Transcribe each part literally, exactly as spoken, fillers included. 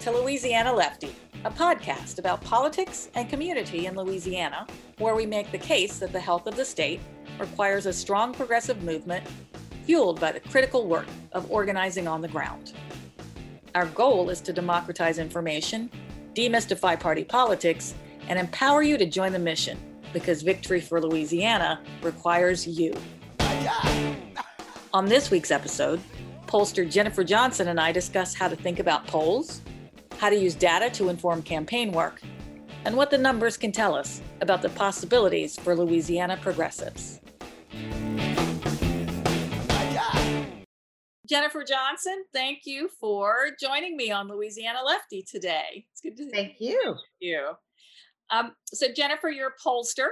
to Louisiana Lefty, a podcast about politics and community in Louisiana, where we make the case that the health of the state requires a strong progressive movement fueled by the critical work of organizing on the ground. Our goal is to democratize information, demystify party politics, and empower you to join the mission, because victory for Louisiana requires you. On this week's episode, pollster Jennifer Johnson and I discuss how to think about polls, how to use data to inform campaign work, and what the numbers can tell us about the possibilities for Louisiana progressives. Jennifer Johnson, thank you for joining me on Louisiana Lefty today. It's good to see thank you. Thank you. Um, so Jennifer, you're a pollster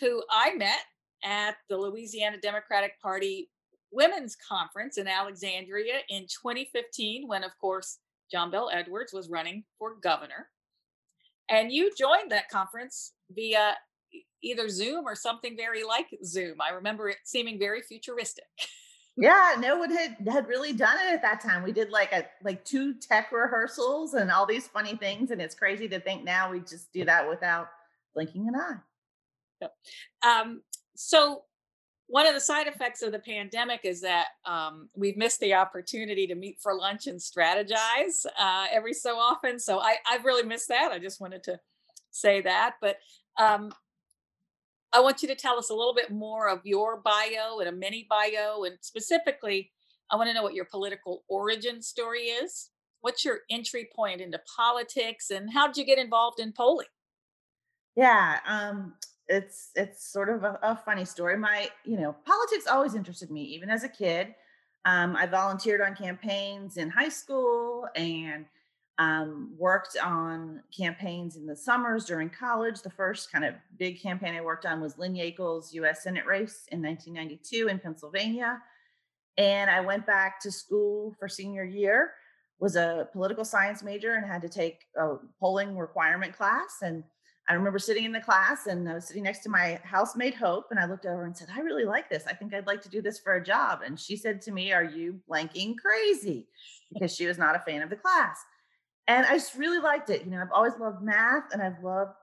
who I met at the Louisiana Democratic Party Women's Conference in Alexandria in twenty fifteen, when, of course, John Bel Edwards was running for governor. And you joined that conference via either Zoom or something very like Zoom. I remember it seeming very futuristic. Yeah, no one had, had really done it at that time. We did like a like two tech rehearsals and all these funny things. And it's crazy to think now we just do that without blinking an eye. Um, so one of the side effects of the pandemic is that um, we've missed the opportunity to meet for lunch and strategize uh, every so often. So I, I've really missed that. I just wanted to say that. But um, I want you to tell us a little bit more of your bio and a mini bio. And specifically, I want to know what your political origin story is. What's your entry point into politics, and how did you get involved in polling? Yeah, um, it's it's sort of a, a funny story. My, you know, politics always interested me, even as a kid. Um, I volunteered on campaigns in high school and Um, worked on campaigns in the summers during college. The first kind of big campaign I worked on was Lynn Yackel's U S Senate race in nineteen ninety-two in Pennsylvania. And I went back to school for senior year, was a political science major, and had to take a polling requirement class. And I remember sitting in the class, and I was sitting next to my housemate Hope, and I looked over and said, I really like this. I think I'd like to do this for a job. And she said to me, are you blanking crazy? Because she was not a fan of the class. And I just really liked it. You know, I've always loved math, and I've loved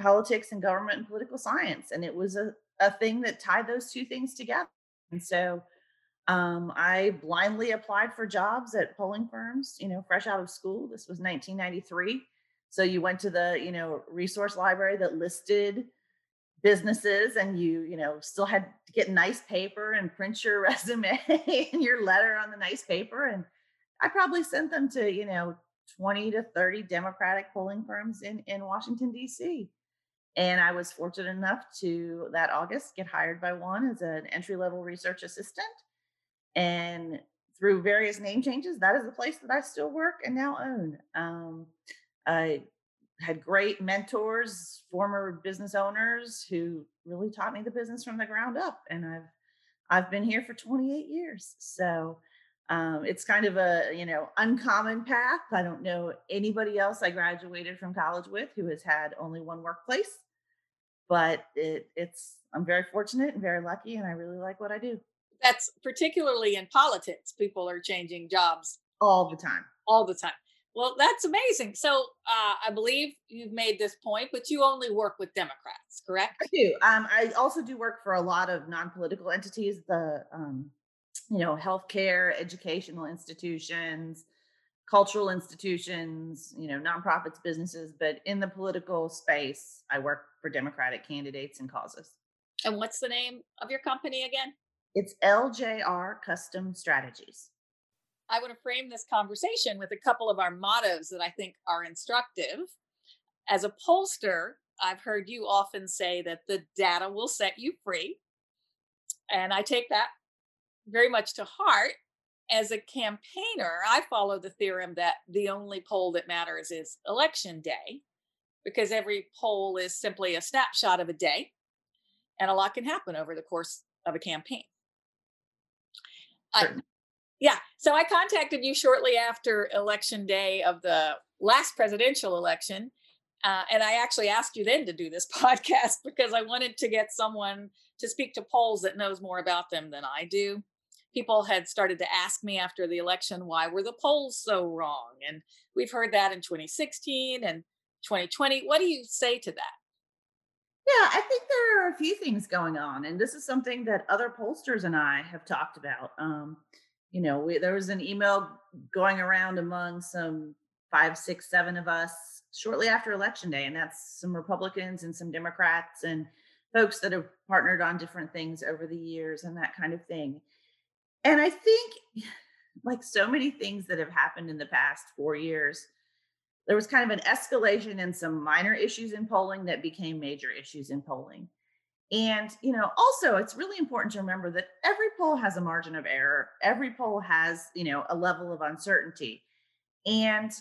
politics and government and political science. And it was a, a thing that tied those two things together. And so um, I blindly applied for jobs at polling firms, you know, fresh out of school. This was nineteen ninety-three. So you went to the, you know, resource library that listed businesses, and you, you know, still had to get nice paper and print your resume and your letter on the nice paper. And I probably sent them to, you know, twenty to thirty Democratic polling firms in, in Washington, D C. And I was fortunate enough to, that August, get hired by one as an entry-level research assistant. And through various name changes, that is the place that I still work and now own. Um, I had great mentors, former business owners, who really taught me the business from the ground up. And I've I've been here for twenty-eight years. So Um, it's kind of a, you know, uncommon path. I don't know anybody else I graduated from college with who has had only one workplace, but it, it's, I'm very fortunate and very lucky, and I really like what I do. That's particularly in politics. People are changing jobs all the time, all the time. Well, that's amazing. So uh, I believe you've made this point, but you only work with Democrats, correct? I do. Um, I also do work for a lot of non-political entities. The, um, you know, healthcare, educational institutions, cultural institutions, you know, nonprofits, businesses, but in the political space, I work for Democratic candidates and causes. And what's the name of your company again? It's L J R Custom Strategies. I want to frame this conversation with a couple of our mottos that I think are instructive. As a pollster, I've heard you often say that the data will set you free. And I take that very much to heart. As a campaigner, I follow the theorem that the only poll that matters is election day, because every poll is simply a snapshot of a day, and a lot can happen over the course of a campaign. Sure. I, yeah, so I contacted you shortly after election day of the last presidential election, uh, and I actually asked you then to do this podcast because I wanted to get someone to speak to polls that knows more about them than I do. people had started to ask me after the election, why were the polls so wrong? And we've heard that in twenty sixteen and twenty twenty. What do you say to that? Yeah, I think there are a few things going on. And this is something that other pollsters and I have talked about. Um, you know, we, there was an email going around among some five, six, seven of us shortly after Election Day. And that's some Republicans and some Democrats and folks that have partnered on different things over the years and that kind of thing. And I think, like so many things that have happened in the past four years, there was kind of an escalation in some minor issues in polling that became major issues in polling. And, you know, also it's really important to remember that every poll has a margin of error. Every poll has, you know, a level of uncertainty. And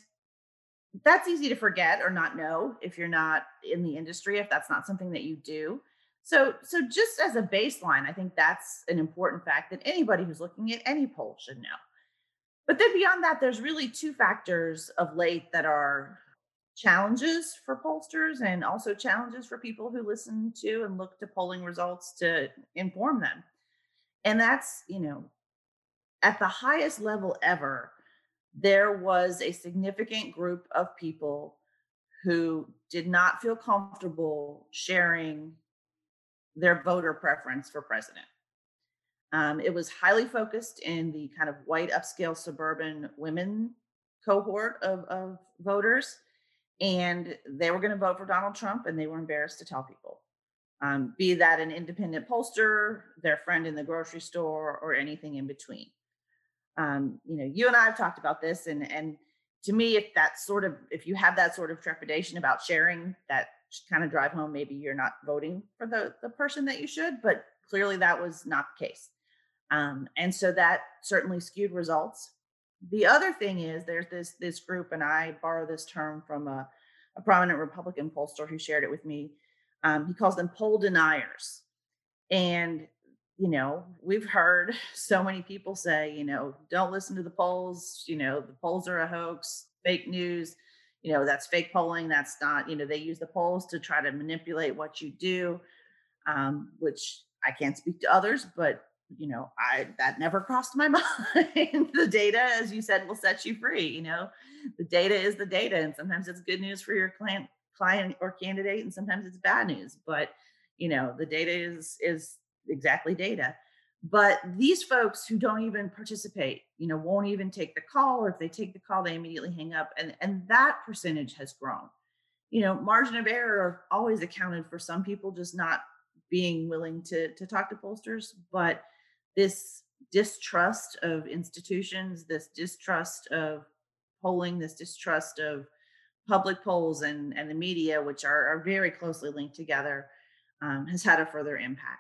that's easy to forget or not know if you're not in the industry, if that's not something that you do. So, so just as a baseline, I think that's an important fact that anybody who's looking at any poll should know. But then beyond that, there's really two factors of late that are challenges for pollsters and also challenges for people who listen to and look to polling results to inform them. And that's, you know, at the highest level ever, there was a significant group of people who did not feel comfortable sharing their voter preference for president. Um, it was highly focused in the kind of white upscale suburban women cohort of, of voters, and they were going to vote for Donald Trump, and they were embarrassed to tell people, um, be that an independent pollster, their friend in the grocery store, or anything in between. Um, you know, you and I have talked about this, and and to me, if that sort of, if you have that sort of trepidation about sharing, that kind of drive home, maybe you're not voting for the, the person that you should, but clearly that was not the case. Um, and so that certainly skewed results. The other thing is there's this, this group, and I borrow this term from a, a prominent Republican pollster who shared it with me. Um, he calls them poll deniers. And, you know, we've heard so many people say, you know, don't listen to the polls. You know, the polls are a hoax, fake news. You know, that's fake polling. That's not, you know, they use the polls to try to manipulate what you do, um, which I can't speak to others, but, you know, I, that never crossed my mind. The data, as you said, will set you free. You know, the data is the data. And sometimes it's good news for your client, client or candidate. And sometimes it's bad news, but, you know, the data is, is exactly data. But these folks who don't even participate, you know, won't even take the call, or if they take the call, they immediately hang up. And, and that percentage has grown. You know, margin of error always accounted for some people just not being willing to, to talk to pollsters. But this distrust of institutions, this distrust of polling, this distrust of public polls and, and the media, which are, are very closely linked together, um, has had a further impact.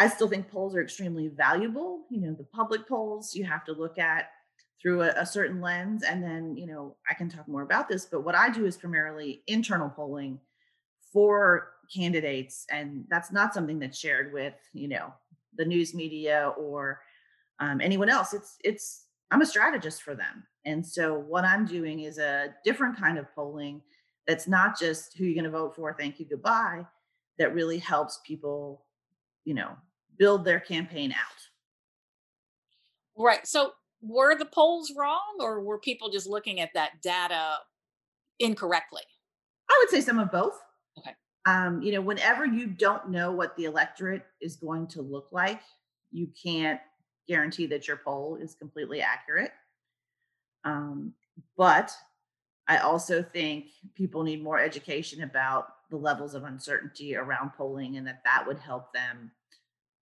I still think polls are extremely valuable. You know, the public polls you have to look at through a, a certain lens. And then, you know, I can talk more about this, but what I do is primarily internal polling for candidates. And that's not something that's shared with, you know, the news media or um, anyone else. It's, it's, I'm a strategist for them. And so what I'm doing is a different kind of polling that's not just who you're going to vote for, thank you, goodbye, that really helps people, you know, build their campaign out. Right. So were the polls wrong, or were people just looking at that data incorrectly? I would say some of both. Okay. Um, you know, whenever you don't know what the electorate is going to look like, you can't guarantee that your poll is completely accurate. Um, but I also think people need more education about the levels of uncertainty around polling, and that that would help them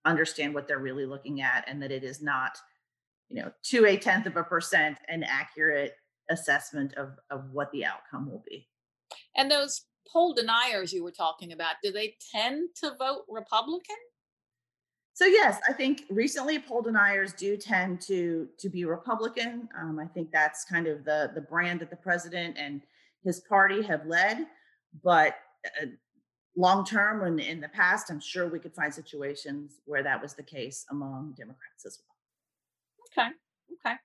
understand what they're really looking at, and that it is not, you know, to a tenth of a percent an accurate assessment of, of what the outcome will be. And those poll deniers you were talking about, do they tend to vote Republican? So yes, I think recently poll deniers do tend to, to be Republican. Um, I think that's kind of the, the brand that the president and his party have led, but uh, long-term and in the past, I'm sure we could find situations where that was the case among Democrats as well. Okay. Okay.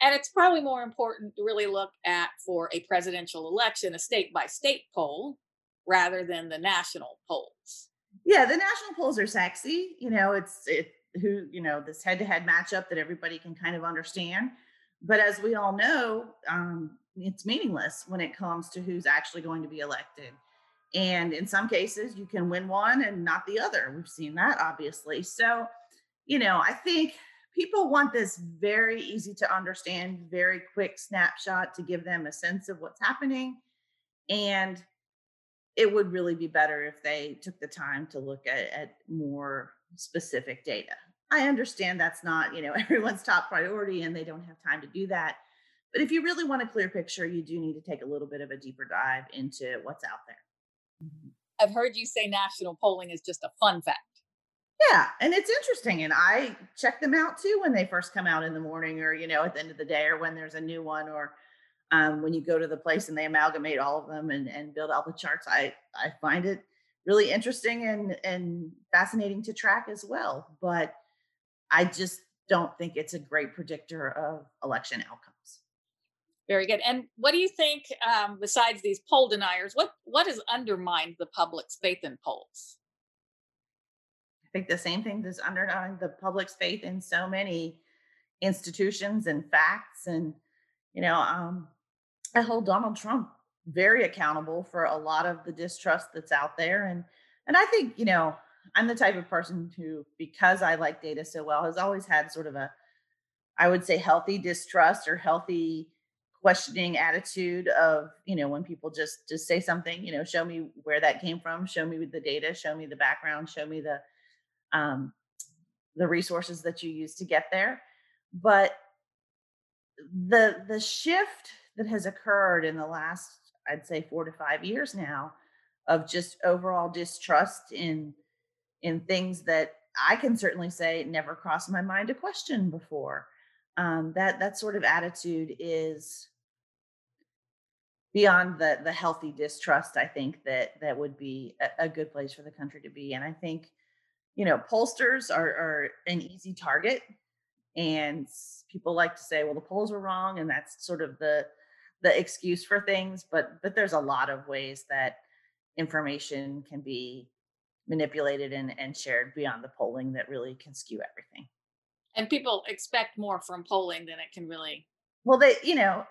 And it's probably more important to really look at, for a presidential election, a state-by-state poll rather than the national polls. Yeah, the national polls are sexy. You know, it's it, who, you know, this head-to-head matchup that everybody can kind of understand. But as we all know, um, it's meaningless when it comes to who's actually going to be elected. And in some cases, you can win one and not the other. We've seen that, obviously. So, you know, I think people want this very easy to understand, very quick snapshot to give them a sense of what's happening. And it would really be better if they took the time to look at, at more specific data. I understand that's not, you know, everyone's top priority and they don't have time to do that. But if you really want a clear picture, you do need to take a little bit of a deeper dive into what's out there. I've heard you say national polling is just a fun fact. Yeah. And it's interesting. And I check them out too when they first come out in the morning or, you know, at the end of the day or when there's a new one or um, when you go to the place and they amalgamate all of them and, and build out the charts. I, I find it really interesting and, and fascinating to track as well. But I just don't think it's a great predictor of election outcomes. Very good. And what do you think, um, besides these poll deniers, what, what has undermined the public's faith in polls? I think the same thing that's undermined the public's faith in so many institutions and facts. And, you know, um, I hold Donald Trump very accountable for a lot of the distrust that's out there. And, and I think, you know, I'm the type of person who, because I like data so well, has always had sort of a, I would say, healthy distrust or healthy questioning attitude of, you know, when people just, just say something, you know, show me where that came from, show me the data, show me the background, show me the, um, the resources that you use to get there. But the, the shift that has occurred in the last, I'd say four to five years now of just overall distrust in, in things that I can certainly say never crossed my mind to question before. Um, that, that sort of attitude is beyond the, the healthy distrust, I think, that that would be a, a good place for the country to be. And I think, you know, pollsters are, are an easy target. And people like to say, well, the polls were wrong. And that's sort of the the excuse for things. But but there's a lot of ways that information can be manipulated and, and shared beyond the polling that really can skew everything. And people expect more from polling than it can really. Well, they, you know,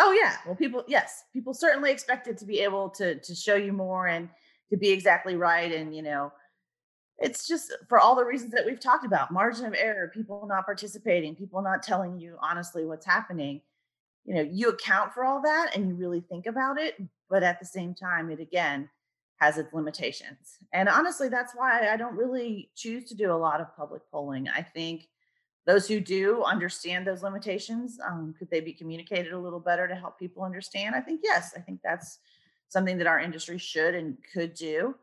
oh yeah. Well, people, yes, people certainly expect it to be able to to show you more and to be exactly right. And, you know, it's just for all the reasons that we've talked about, margin of error, people not participating, people not telling you honestly what's happening. You know, you account for all that and you really think about it. But at the same time, it again has its limitations. And honestly, that's why I don't really choose to do a lot of public polling. I think those who do understand those limitations, um, could they be communicated a little better to help people understand? I think, yes, I think that's something that our industry should and could do.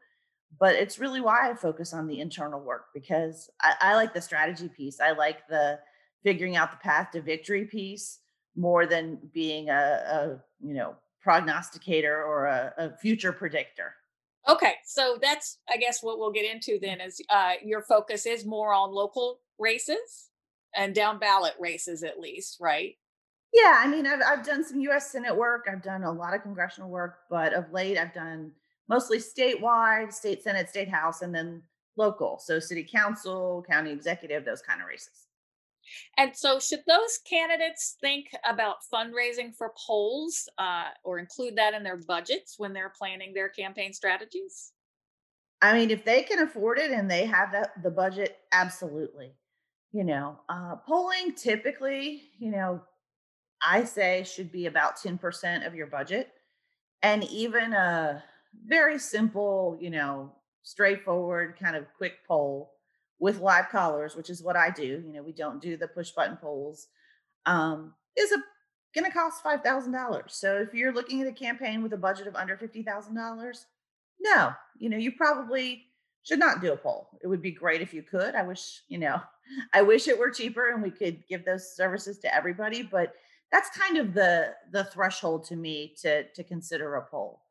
But it's really why I focus on the internal work, because I, I like the strategy piece. I like the figuring out the path to victory piece more than being a, a you know, prognosticator or a, a future predictor. Okay. So that's, I guess, what we'll get into then is uh, your focus is more on local races. And down ballot races, at least, right? Yeah, I mean, I've I've done some U S Senate work. I've done a lot of congressional work, but of late, I've done mostly statewide, state Senate, state House, and then local. So city council, county executive, those kind of races. And so should those candidates think about fundraising for polls uh, or include that in their budgets when they're planning their campaign strategies? I mean, if they can afford it and they have that, the budget, absolutely. You know, uh, polling typically, you know, I say should be about ten percent of your budget. And even a very simple, you know, straightforward kind of quick poll with live callers, which is what I do. You know, we don't do the push button polls, um, is going to cost five thousand dollars. So if you're looking at a campaign with a budget of under fifty thousand dollars, no, you know, you probably should not do a poll. It would be great if you could. I wish, you know, I wish it were cheaper and we could give those services to everybody, but that's kind of the the threshold to me to, to consider a poll.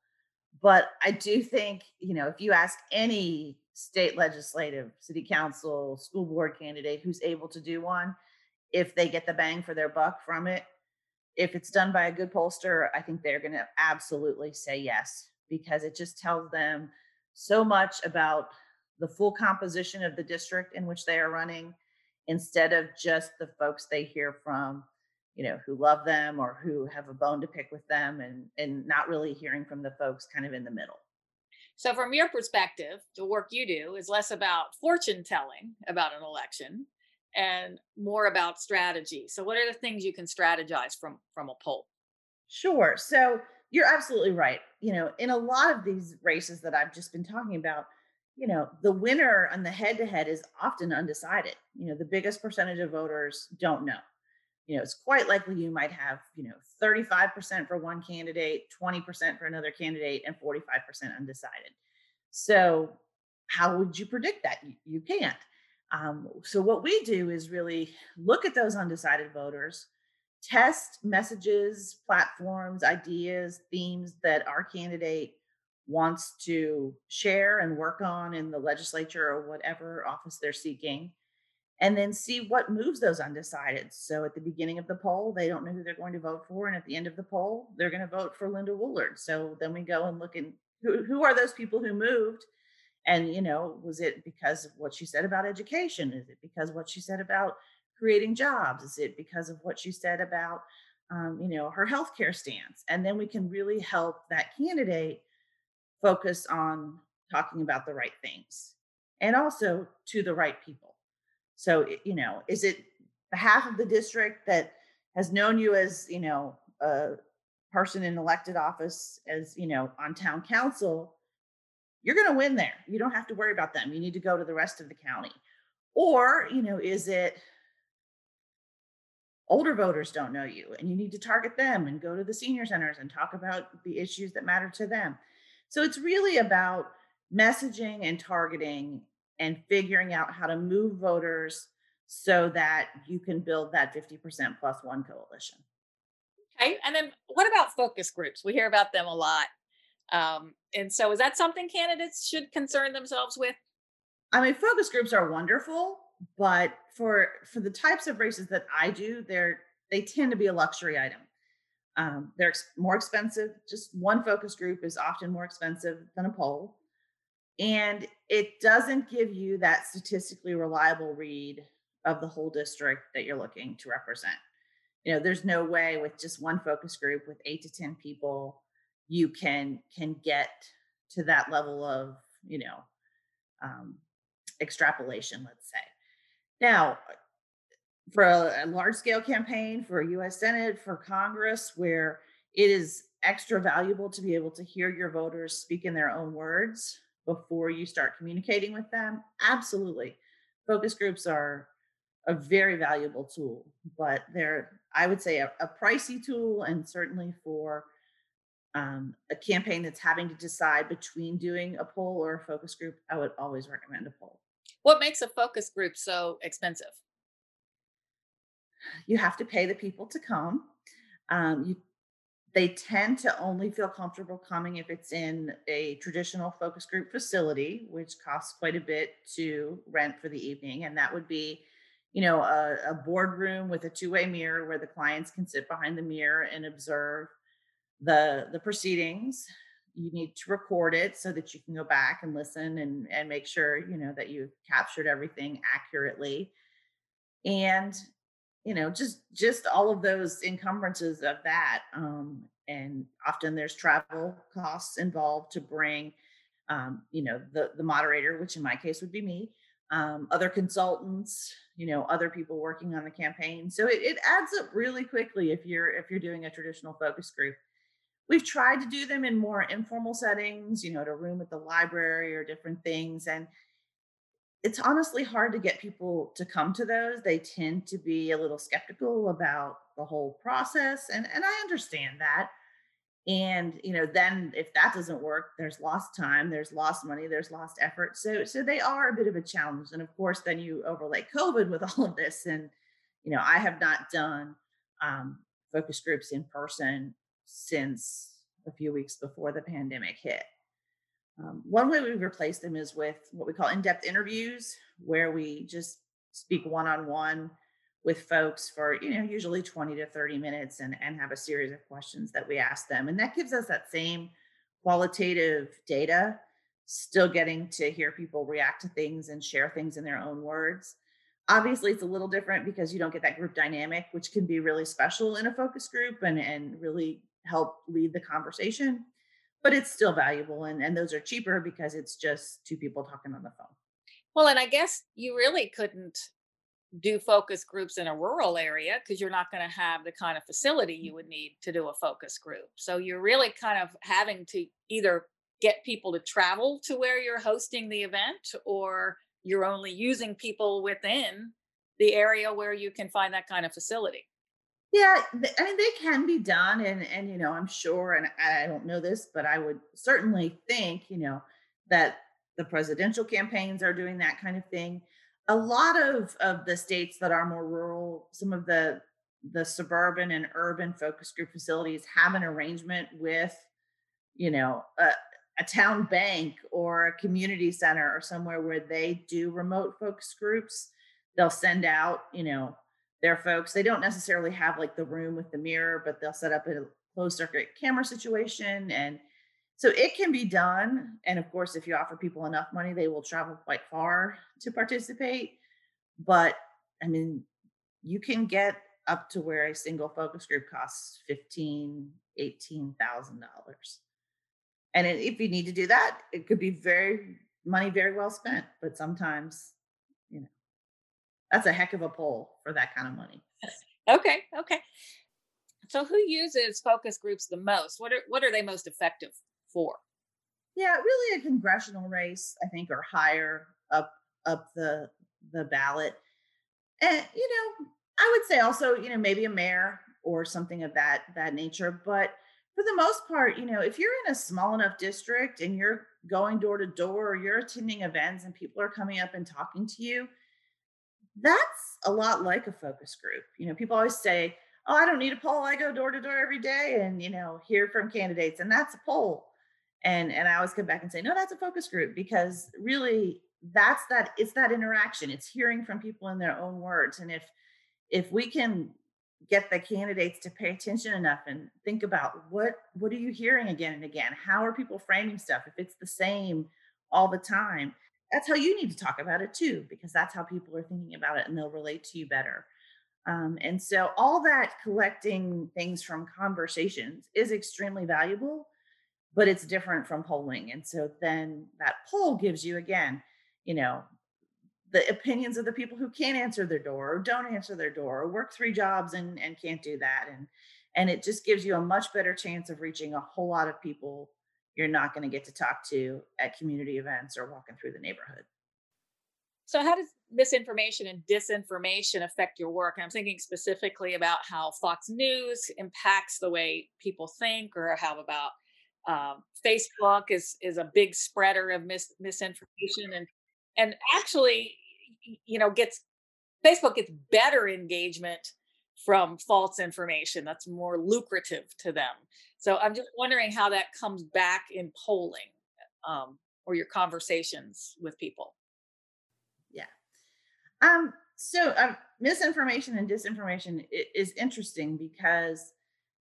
But I do think, you know, if you ask any state legislative, city council, school board candidate who's able to do one, if they get the bang for their buck from it, if it's done by a good pollster, I think they're going to absolutely say yes, because it just tells them so much about the full composition of the district in which they are running instead of just the folks they hear from, you know, who love them or who have a bone to pick with them, and, and not really hearing from the folks kind of in the middle. So from your perspective, the work you do is less about fortune telling about an election and more about strategy. So what are the things you can strategize from, from a poll? Sure. So you're absolutely right. You know, in a lot of these races that I've just been talking about, you know, the winner on the head-to-head is often undecided. You know, the biggest percentage of voters don't know. You know, it's quite likely you might have, you know, thirty-five percent for one candidate, twenty percent for another candidate, and forty-five percent undecided. So how would you predict that? You, you can't. Um, so what we do is really look at those undecided voters, test messages, platforms, ideas, themes that our candidate wants to share and work on in the legislature or whatever office they're seeking, and then see what moves those undecided. So at the beginning of the poll, they don't know who they're going to vote for. And at the end of the poll, they're going to vote for Linda Woolard. So then we go and look at who, who are those people who moved? And, you know, was it because of what she said about education? Is it because of what she said about creating jobs? Is it because of what she said about, um, you know, her healthcare stance? And then we can really help that candidate focus on talking about the right things and also to the right people. So, you know, is it the half of the district that has known you as, you know, a person in elected office, as, you know, on town council? You're going to win there. You don't have to worry about them. You need to go to the rest of the county. Or, you know, is it older voters don't know you and you need to target them and go to the senior centers and talk about the issues that matter to them? So it's really about messaging and targeting and figuring out how to move voters so that you can build that fifty percent plus one coalition. Okay. And then what about focus groups? We hear about them a lot. Um, and so is that something candidates should concern themselves with? I mean, focus groups are wonderful, but for, for the types of races that I do, they're, they tend to be a luxury item. Um, they're ex- more expensive. Just one focus group is often more expensive than a poll. And it doesn't give you that statistically reliable read of the whole district that you're looking to represent. You know, there's no way with just one focus group with eight to ten people, you can can get to that level of, you know, um, extrapolation, let's say. Now, for a, a large scale campaign, for a U S Senate, for Congress, where it is extra valuable to be able to hear your voters speak in their own words before you start communicating with them, absolutely. Focus groups are a very valuable tool, but they're, I would say, a, a pricey tool, and certainly for um, a campaign that's having to decide between doing a poll or a focus group, I would always recommend a poll. What makes a focus group so expensive? You have to pay the people to come. Um, you They tend to only feel comfortable coming if it's in a traditional focus group facility, which costs quite a bit to rent for the evening. And that would be, you know, a, a boardroom with a two-way mirror where the clients can sit behind the mirror and observe the, the proceedings. You need to record it so that you can go back and listen and, and make sure, you know, that you've captured everything accurately. And you know, just, just all of those encumbrances of that. Um, and often there's travel costs involved to bring, um, you know, the, the moderator, which in my case would be me, um, other consultants, you know, other people working on the campaign. So it, it adds up really quickly if you're, if you're doing a traditional focus group. We've tried to do them in more informal settings, you know, at a room at the library or different things. And it's honestly hard to get people to come to those. They tend to be a little skeptical about the whole process. And, and I understand that. And, you know, then if that doesn't work, there's lost time, there's lost money, there's lost effort. So, so they are a bit of a challenge. And of course, then you overlay COVID with all of this. And, you know, I have not done um, focus groups in person since a few weeks before the pandemic hit. Um, one way we replace them is with what we call in-depth interviews, where we just speak one-on-one with folks for, you know, usually twenty to thirty minutes and, and have a series of questions that we ask them. And that gives us that same qualitative data, still getting to hear people react to things and share things in their own words. Obviously, it's a little different because you don't get that group dynamic, which can be really special in a focus group and, and really help lead the conversation. But it's still valuable. And, and those are cheaper because it's just two people talking on the phone. Well, and I guess you really couldn't do focus groups in a rural area because you're not going to have the kind of facility you would need to do a focus group. So you're really kind of having to either get people to travel to where you're hosting the event, or you're only using people within the area where you can find that kind of facility. Yeah, I mean, they can be done. And, and you know, I'm sure, and I don't know this, but I would certainly think, you know, that the presidential campaigns are doing that kind of thing. A lot of, of the states that are more rural, some of the, the suburban and urban focus group facilities have an arrangement with, you know, a, a town bank or a community center or somewhere where they do remote focus groups. They'll send out, you know, their folks. They don't necessarily have like the room with the mirror, but they'll set up a closed circuit camera situation. And so it can be done. And of course, if you offer people enough money, they will travel quite far to participate. But I mean, you can get up to where a single focus group costs fifteen thousand dollars, eighteen thousand dollars. And if you need to do that, it could be very money very well spent. But sometimes, you know, that's a heck of a poll for that kind of money. Okay, okay. So who uses focus groups the most? What are what are they most effective for? Yeah, really a congressional race, I think, or higher up up the the ballot. And, you know, I would say also, you know, maybe a mayor or something of that that nature. But for the most part, you know, if you're in a small enough district and you're going door to door, or you're attending events and people are coming up and talking to you, that's a lot like a focus group. You know, people always say, oh, I don't need a poll. I go door to door every day and, you know, hear from candidates, and that's a poll. And, and I always come back and say, no, that's a focus group, because really that's that, it's that interaction. It's hearing from people in their own words. And if, if we can get the candidates to pay attention enough and think about what, what are you hearing again and again? How are people framing stuff? If it's the same all the time, that's how you need to talk about it too, because that's how people are thinking about it and they'll relate to you better. Um, and so all that collecting things from conversations is extremely valuable, but it's different from polling. And so then that poll gives you, again, you know, the opinions of the people who can't answer their door or don't answer their door or work three jobs and, and can't do that. And, and it just gives you a much better chance of reaching a whole lot of people you're not going to get to talk to at community events or walking through the neighborhood. So how does misinformation and disinformation affect your work? And I'm thinking specifically about how Fox News impacts the way people think, or how about um, Facebook is is a big spreader of mis- misinformation, and and actually, you know, gets Facebook gets better engagement from false information. That's more lucrative to them. So I'm just wondering how that comes back in polling um, or your conversations with people. Um, so uh, misinformation and disinformation is interesting because,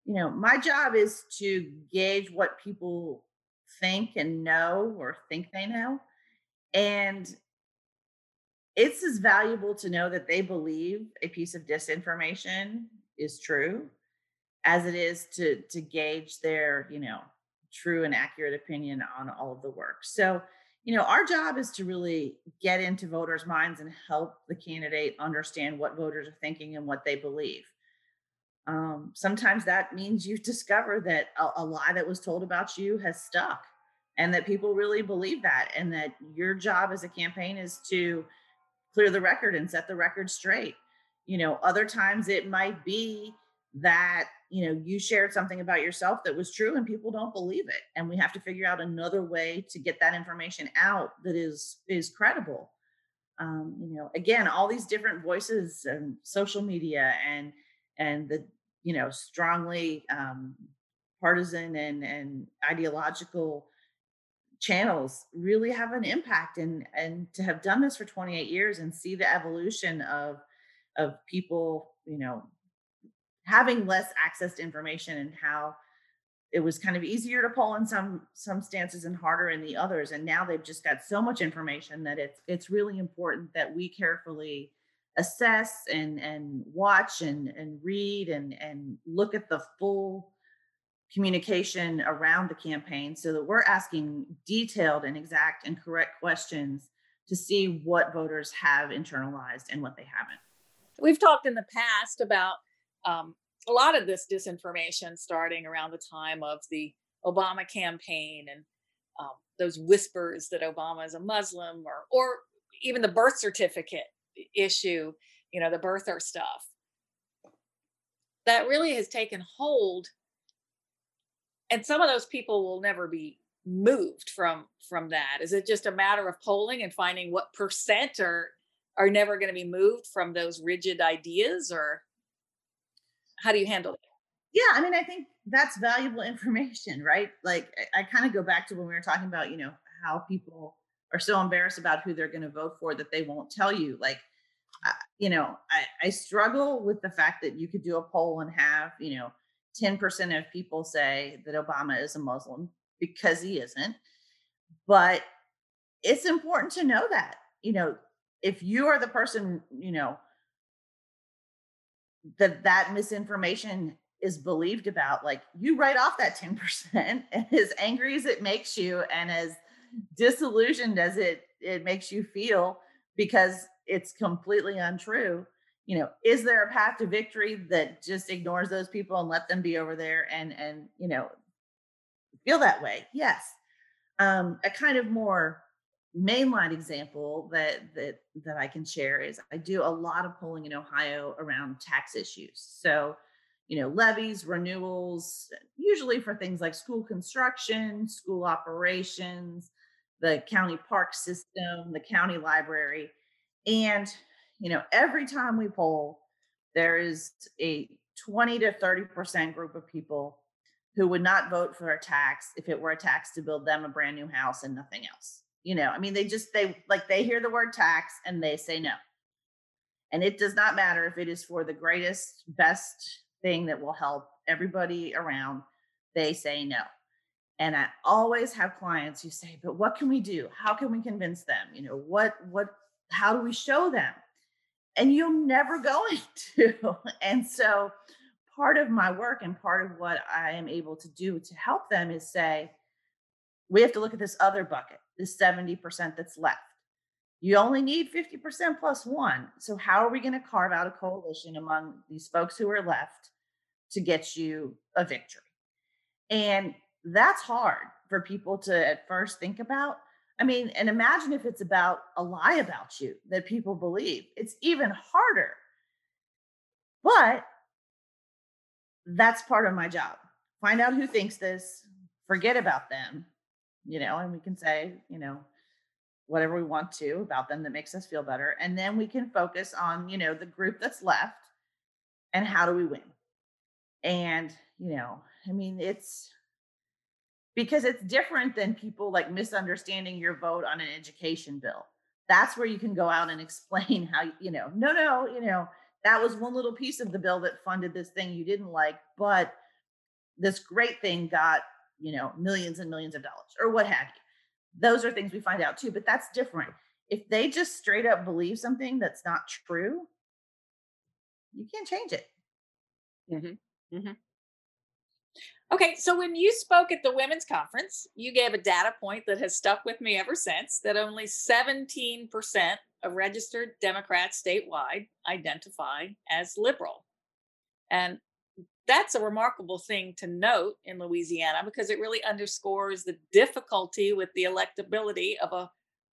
you know, my job is to gauge what people think and know or think they know. And it's as valuable to know that they believe a piece of disinformation is true as it is to, to gauge their, you know, true and accurate opinion on all of the work. So, you know, our job is to really get into voters' minds and help the candidate understand what voters are thinking and what they believe. Um, sometimes that means you discover that a, a lie that was told about you has stuck and that people really believe that, and that your job as a campaign is to clear the record and set the record straight. You know, other times it might be that, you know, you shared something about yourself that was true and people don't believe it. And we have to figure out another way to get that information out that is, is credible. Um, you know, again, all these different voices and social media and, and the, you know, strongly um, partisan and, and ideological channels really have an impact. And, and to have done this for twenty-eight years and see the evolution of, of people, you know, having less access to information, and how it was kind of easier to poll in some some stances and harder in the others. And now they've just got so much information that it's it's really important that we carefully assess and, and watch and, and read and, and look at the full communication around the campaign so that we're asking detailed and exact and correct questions to see what voters have internalized and what they haven't. We've talked in the past about um, a lot of this disinformation starting around the time of the Obama campaign and um, those whispers that Obama is a Muslim, or, or even the birth certificate issue, you know, the birther stuff. That really has taken hold. And some of those people will never be moved from, from that. Is it just a matter of polling and finding what percent are, are never going to be moved from those rigid ideas, or how do you handle it? Yeah, I mean, I think that's valuable information, right? Like, I, I kind of go back to when we were talking about, you know, how people are so embarrassed about who they're going to vote for that they won't tell you. Like, I, you know, I, I struggle with the fact that you could do a poll and have, you know, ten percent of people say that Obama is a Muslim, because he isn't. But it's important to know that, you know, if you are the person, you know, that that misinformation is believed about, like, you write off that ten percent, and as angry as it makes you and as disillusioned as it, it makes you feel because it's completely untrue. You know, is there a path to victory that just ignores those people and let them be over there and, and, you know, feel that way? Yes. Um, a kind of more mainline example that, that, that I can share is I do a lot of polling in Ohio around tax issues. So, you know, levies, renewals, usually for things like school construction, school operations, the county park system, the county library, and you know, every time we poll, there is a twenty to thirty percent group of people who would not vote for a tax if it were a tax to build them a brand new house and nothing else. You know, I mean, they just, they like, they hear the word tax and they say no. And it does not matter if it is for the greatest, best thing that will help everybody around, they say no. And I always have clients who say, but what can we do? How can we convince them? You know, what, what, how do we show them? And you're never going to. And so part of my work and part of what I am able to do to help them is say, we have to look at this other bucket, this seventy percent that's left. You only need fifty percent plus one. So how are we going to carve out a coalition among these folks who are left to get you a victory? And that's hard for people to at first think about. I mean, and imagine if it's about a lie about you that people believe. It's even harder. But that's part of my job. Find out who thinks this, forget about them, you know, and we can say, you know, whatever we want to about them that makes us feel better. And then we can focus on, you know, the group that's left and how do we win? And, you know, I mean, it's, because it's different than people like misunderstanding your vote on an education bill. That's where you can go out and explain how, you know, no, no, you know, that was one little piece of the bill that funded this thing you didn't like, but this great thing got, you know, millions and millions of dollars or what have you. Those are things we find out too, but that's different. If they just straight up believe something that's not true, you can't change it. Mm-hmm. Mm-hmm. Okay, so when you spoke at the women's conference, you gave a data point that has stuck with me ever since, that only seventeen percent of registered Democrats statewide identify as liberal. And that's a remarkable thing to note in Louisiana, because it really underscores the difficulty with the electability of a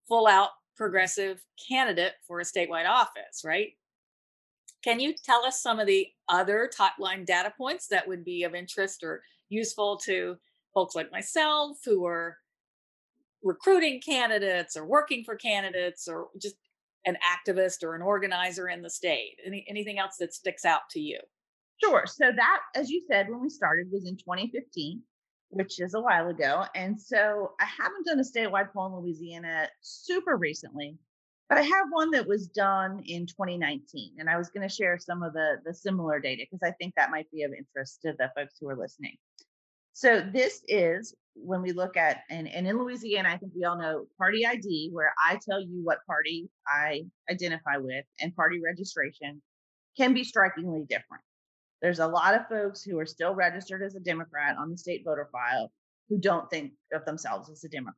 full-out progressive candidate for a statewide office, right? Can you tell us some of the other top line data points that would be of interest or useful to folks like myself who are recruiting candidates or working for candidates or just an activist or an organizer in the state? Any, anything else that sticks out to you? Sure. So that, as you said, when we started was in twenty fifteen, which is a while ago. And so I haven't done a statewide poll in Louisiana super recently, but I have one that was done in twenty nineteen, and I was going to share some of the, the similar data because I think that might be of interest to the folks who are listening. So this is when we look at, and, and in Louisiana, I think we all know party I D, where I tell you what party I identify with, and party registration can be strikingly different. There's a lot of folks who are still registered as a Democrat on the state voter file who don't think of themselves as a Democrat.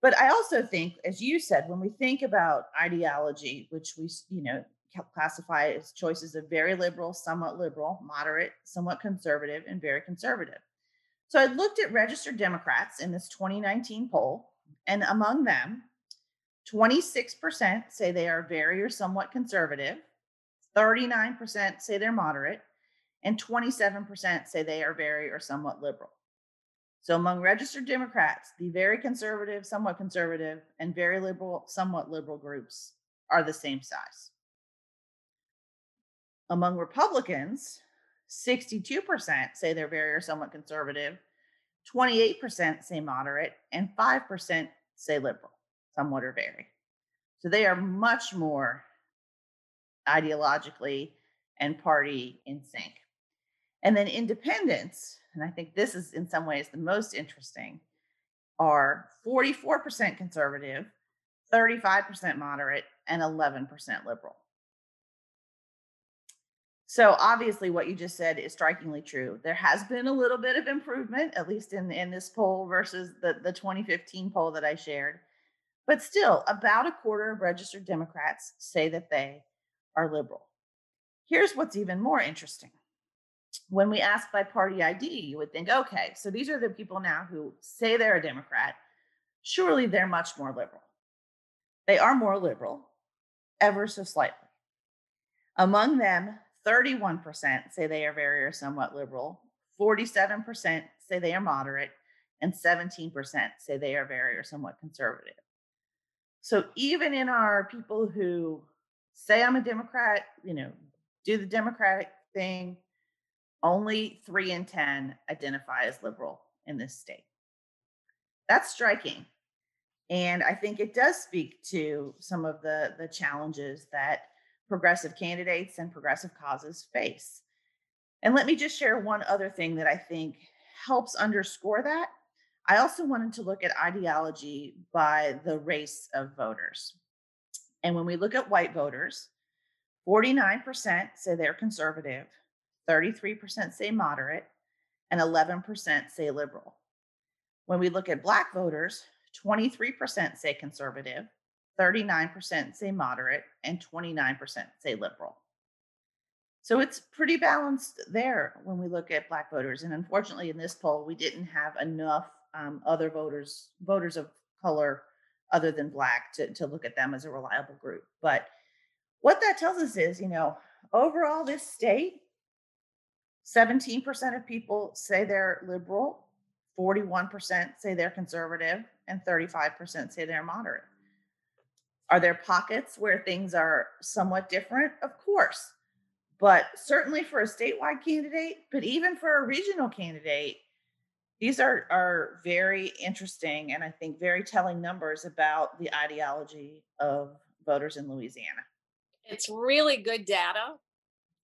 But I also think, as you said, when we think about ideology, which we, you know, classify as choices of very liberal, somewhat liberal, moderate, somewhat conservative, and very conservative. So I looked at registered Democrats in this twenty nineteen poll, and among them, twenty-six percent say they are very or somewhat conservative, thirty-nine percent say they're moderate, and twenty-seven percent say they are very or somewhat liberal. So among registered Democrats, the very conservative, somewhat conservative, and very liberal, somewhat liberal groups are the same size. Among Republicans, sixty-two percent say they're very or somewhat conservative, twenty-eight percent say moderate, and five percent say liberal, somewhat or very. So they are much more ideologically and party in sync. And then independents, and I think this is in some ways the most interesting, are forty-four percent conservative, thirty-five percent moderate, and eleven percent liberal. So obviously what you just said is strikingly true. There has been a little bit of improvement, at least in, in this poll versus the, the twenty fifteen poll that I shared. But still, about a quarter of registered Democrats say that they are liberal. Here's what's even more interesting. When we ask by party I D, you would think, okay, so these are the people now who say they're a Democrat. Surely they're much more liberal. They are more liberal, ever so slightly. Among them, thirty-one percent say they are very or somewhat liberal, forty-seven percent say they are moderate, and seventeen percent say they are very or somewhat conservative. So even in our people who say I'm a Democrat, you know, do the Democratic thing, only three in ten identify as liberal in this state. That's striking. And I think it does speak to some of the, the challenges that progressive candidates and progressive causes face. And let me just share one other thing that I think helps underscore that. I also wanted to look at ideology by the race of voters. And when we look at white voters, forty-nine percent say they're conservative, thirty-three percent say moderate, and eleven percent say liberal. When we look at black voters, twenty-three percent say conservative, thirty-nine percent say moderate, and twenty-nine percent say liberal. So it's pretty balanced there when we look at black voters. And unfortunately, in this poll, we didn't have enough um, other voters, voters of color other than black to, to look at them as a reliable group. But what that tells us is, you know, overall this state, seventeen percent of people say they're liberal, forty-one percent say they're conservative, and thirty-five percent say they're moderate. Are there pockets where things are somewhat different? Of course, but certainly for a statewide candidate, but even for a regional candidate, these are, are very interesting and I think very telling numbers about the ideology of voters in Louisiana. It's really good data,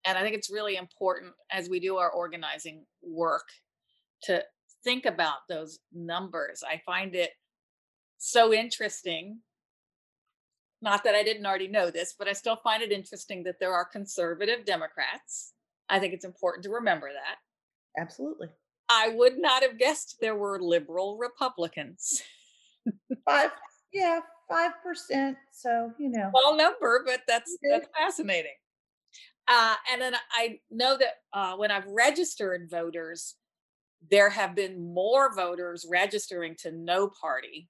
and I think it's really important as we do our organizing work to think about those numbers. I find it so interesting. Not that I didn't already know this, but I still find it interesting that there are conservative Democrats. I think it's important to remember that. Absolutely. I would not have guessed there were liberal Republicans. Five, yeah, five percent. So, you know. Small number, but that's, that's fascinating. Uh, and then I know that uh, when I've registered voters, there have been more voters registering to no party,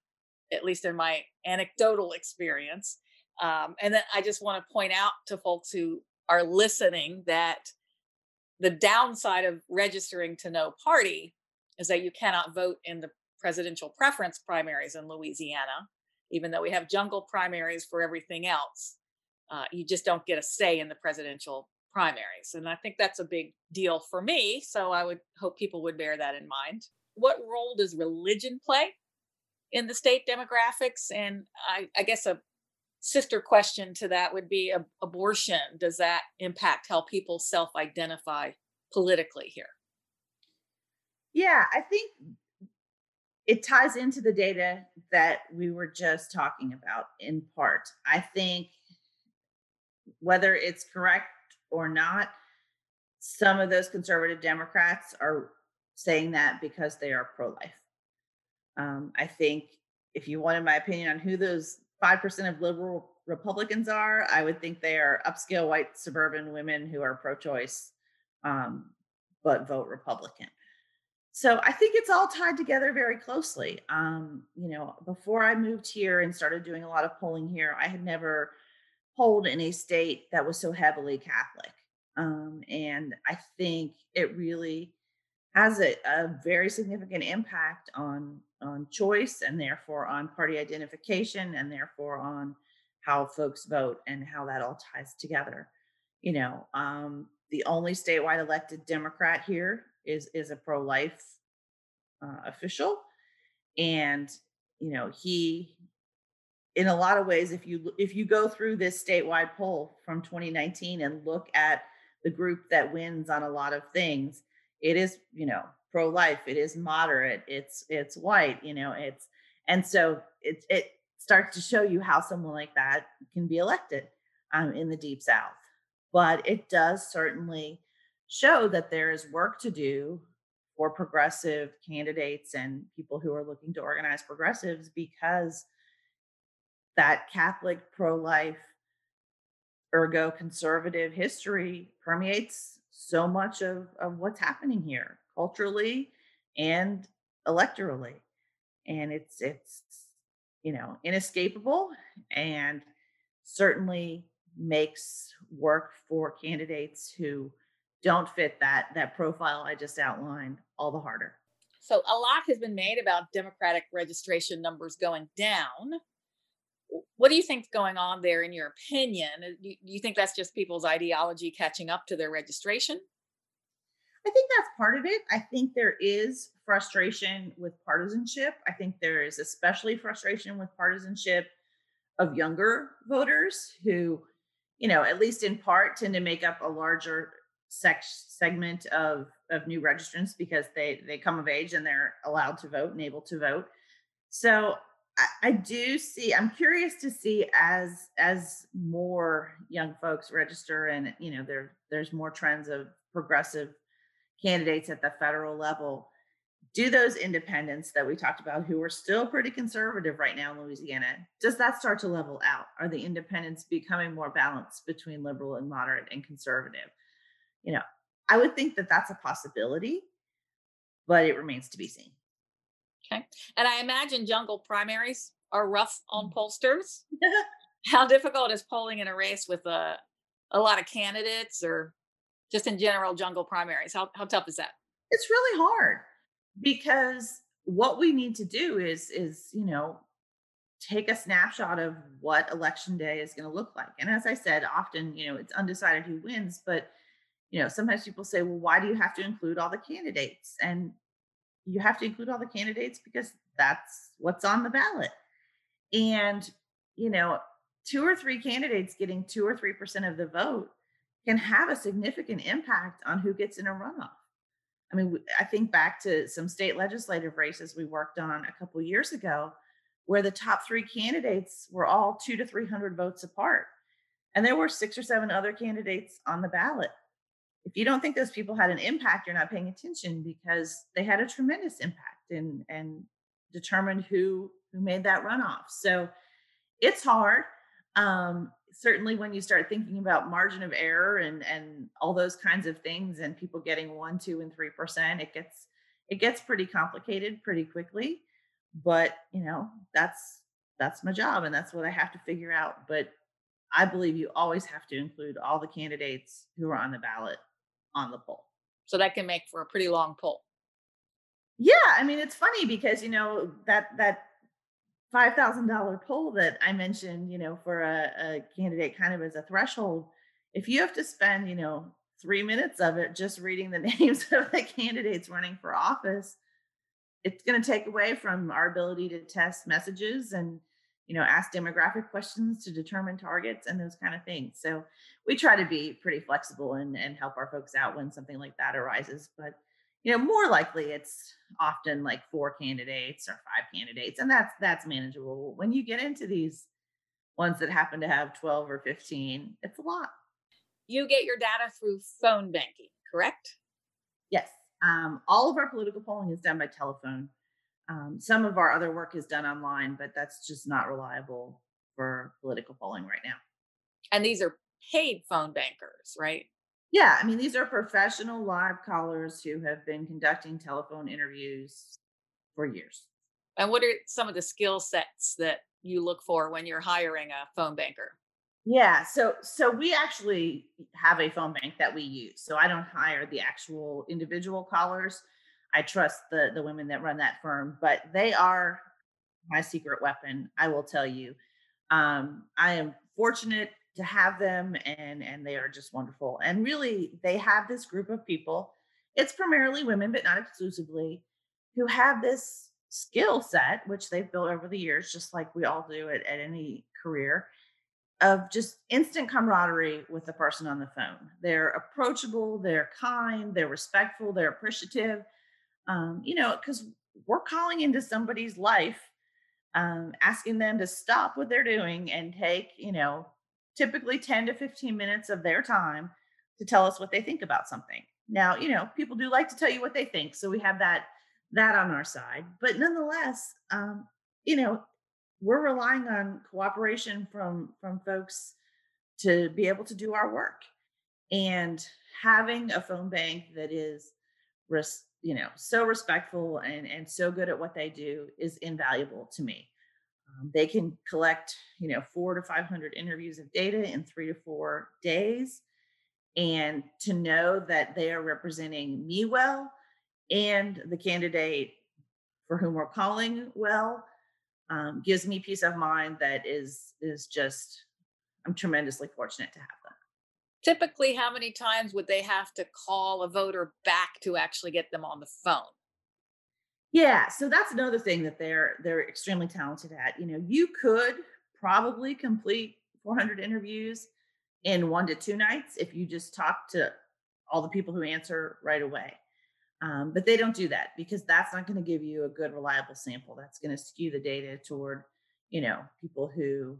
at least in my anecdotal experience. Um, and then I just want to point out to folks who are listening that the downside of registering to no party is that you cannot vote in the presidential preference primaries in Louisiana, even though we have jungle primaries for everything else. Uh, you just don't get a say in the presidential primaries. And I think that's a big deal for me. So I would hope people would bear that in mind. What role does religion play in the state demographics? And I, I guess a sister question to that would be ab- abortion. Does that impact how people self-identify politically here? Yeah, I think it ties into the data that we were just talking about in part. I think whether it's correct or not, some of those conservative Democrats are saying that because they are pro-life. Um, I think if you wanted my opinion on who those five percent of liberal Republicans are, I would think they are upscale white suburban women who are pro-choice, um, but vote Republican. So I think it's all tied together very closely. Um, you know, before I moved here and started doing a lot of polling here, I had never polled in a state that was so heavily Catholic. Um, and I think it really has a, a very significant impact on, on choice and therefore on party identification and therefore on how folks vote and how that all ties together. You know, um, the only statewide elected Democrat here is, is a pro-life uh, official. And, you know, he, in a lot of ways, if you, if you go through this statewide poll from twenty nineteen and look at the group that wins on a lot of things, it is, you know, pro-life, it is moderate, it's, it's white, you know, it's, and so it, it starts to show you how someone like that can be elected um, in the Deep South. But it does certainly show that there is work to do for progressive candidates and people who are looking to organize progressives, because that Catholic, pro-life, ergo conservative history permeates so much of, of what's happening here culturally and electorally. And it's, it's, you know, inescapable, and certainly makes work for candidates who don't fit that, that profile I just outlined all the harder. So a lot has been made about Democratic registration numbers going down. What do you think's going on there, in your opinion? Do you think that's just people's ideology catching up to their registration? I think that's part of it. I think there is frustration with partisanship. I think there is especially frustration with partisanship of younger voters who, you know, at least in part, tend to make up a larger sec- segment of, of new registrants because they, they come of age and they're allowed to vote and able to vote. So I do see, I'm curious to see as, as more young folks register and, you know, there, there's more trends of progressive candidates at the federal level. Do those independents that we talked about, who are still pretty conservative right now in Louisiana, does that start to level out? Are the independents becoming more balanced between liberal and moderate and conservative? You know, I would think that that's a possibility, but it remains to be seen. Okay. And I imagine jungle primaries are rough on pollsters. How difficult is polling in a race with a, a lot of candidates, or just in general jungle primaries? How, how tough is that? It's really hard, because what we need to do is, is, you know, take a snapshot of what election day is going to look like. And as I said, often, you know, it's undecided who wins, but, you know, sometimes people say, well, why do you have to include all the candidates? And you have to include all the candidates because that's what's on the ballot. And, you know, two or three candidates getting two or three percent of the vote can have a significant impact on who gets in a runoff. I mean, I think back to some state legislative races we worked on a couple of years ago, where the top three candidates were all two to three hundred votes apart. And there were six or seven other candidates on the ballot. If you don't think those people had an impact, you're not paying attention, because they had a tremendous impact and, and determined who, who made that runoff. So it's hard. Um, certainly when you start thinking about margin of error and, and all those kinds of things, and people getting one, two, and three percent, it gets, it gets pretty complicated pretty quickly. But, you know, that's, that's my job, and that's what I have to figure out. But I believe you always have to include all the candidates who are on the ballot on the poll. So that can make for a pretty long poll. Yeah. I mean, it's funny because, you know, that, that five thousand dollars poll that I mentioned, you know, for a, a candidate kind of as a threshold, if you have to spend, you know, three minutes of it, just reading the names of the candidates running for office, it's going to take away from our ability to test messages and, you know, ask demographic questions to determine targets and those kind of things. So we try to be pretty flexible and, and help our folks out when something like that arises. But, you know, more likely it's often like four candidates or five candidates. And that's, that's manageable. When you get into these ones that happen to have twelve or fifteen, it's a lot. You get your data through phone banking, correct? Yes. Um, all of our political polling is done by telephone. Um, some of our other work is done online, but that's just not reliable for political polling right now. And these are paid phone bankers, right? Yeah. I mean, these are professional live callers who have been conducting telephone interviews for years. And what are some of the skill sets that you look for when you're hiring a phone banker? Yeah. So, so we actually have a phone bank that we use. So I don't hire the actual individual callers. I trust the, the women that run that firm, but they are my secret weapon. I will tell you, um, I am fortunate to have them, and, and they are just wonderful. And really, they have this group of people, it's primarily women, but not exclusively, who have this skill set, which they've built over the years, just like we all do at, at any career, of just instant camaraderie with the person on the phone. They're approachable, they're kind, they're respectful, they're appreciative, um, you know, because we're calling into somebody's life, um, asking them to stop what they're doing and take, you know, typically ten to fifteen minutes of their time to tell us what they think about something. Now, you know, people do like to tell you what they think. So we have that, that on our side, but nonetheless, um, you know, we're relying on cooperation from, from folks to be able to do our work, and having a phone bank that is, res- you know, so respectful and, and so good at what they do is invaluable to me. Um, they can collect, you know, four to five hundred interviews of data in three to four days. And to know that they are representing me well and the candidate for whom we're calling well, um, gives me peace of mind that is, is just, I'm tremendously fortunate to have them. Typically, how many times would they have to call a voter back to actually get them on the phone? Yeah. So that's another thing that they're, they're extremely talented at. You know, you could probably complete four hundred interviews in one to two nights if you just talk to all the people who answer right away. Um, but they don't do that, because that's not going to give you a good, reliable sample. That's going to skew the data toward, you know, people who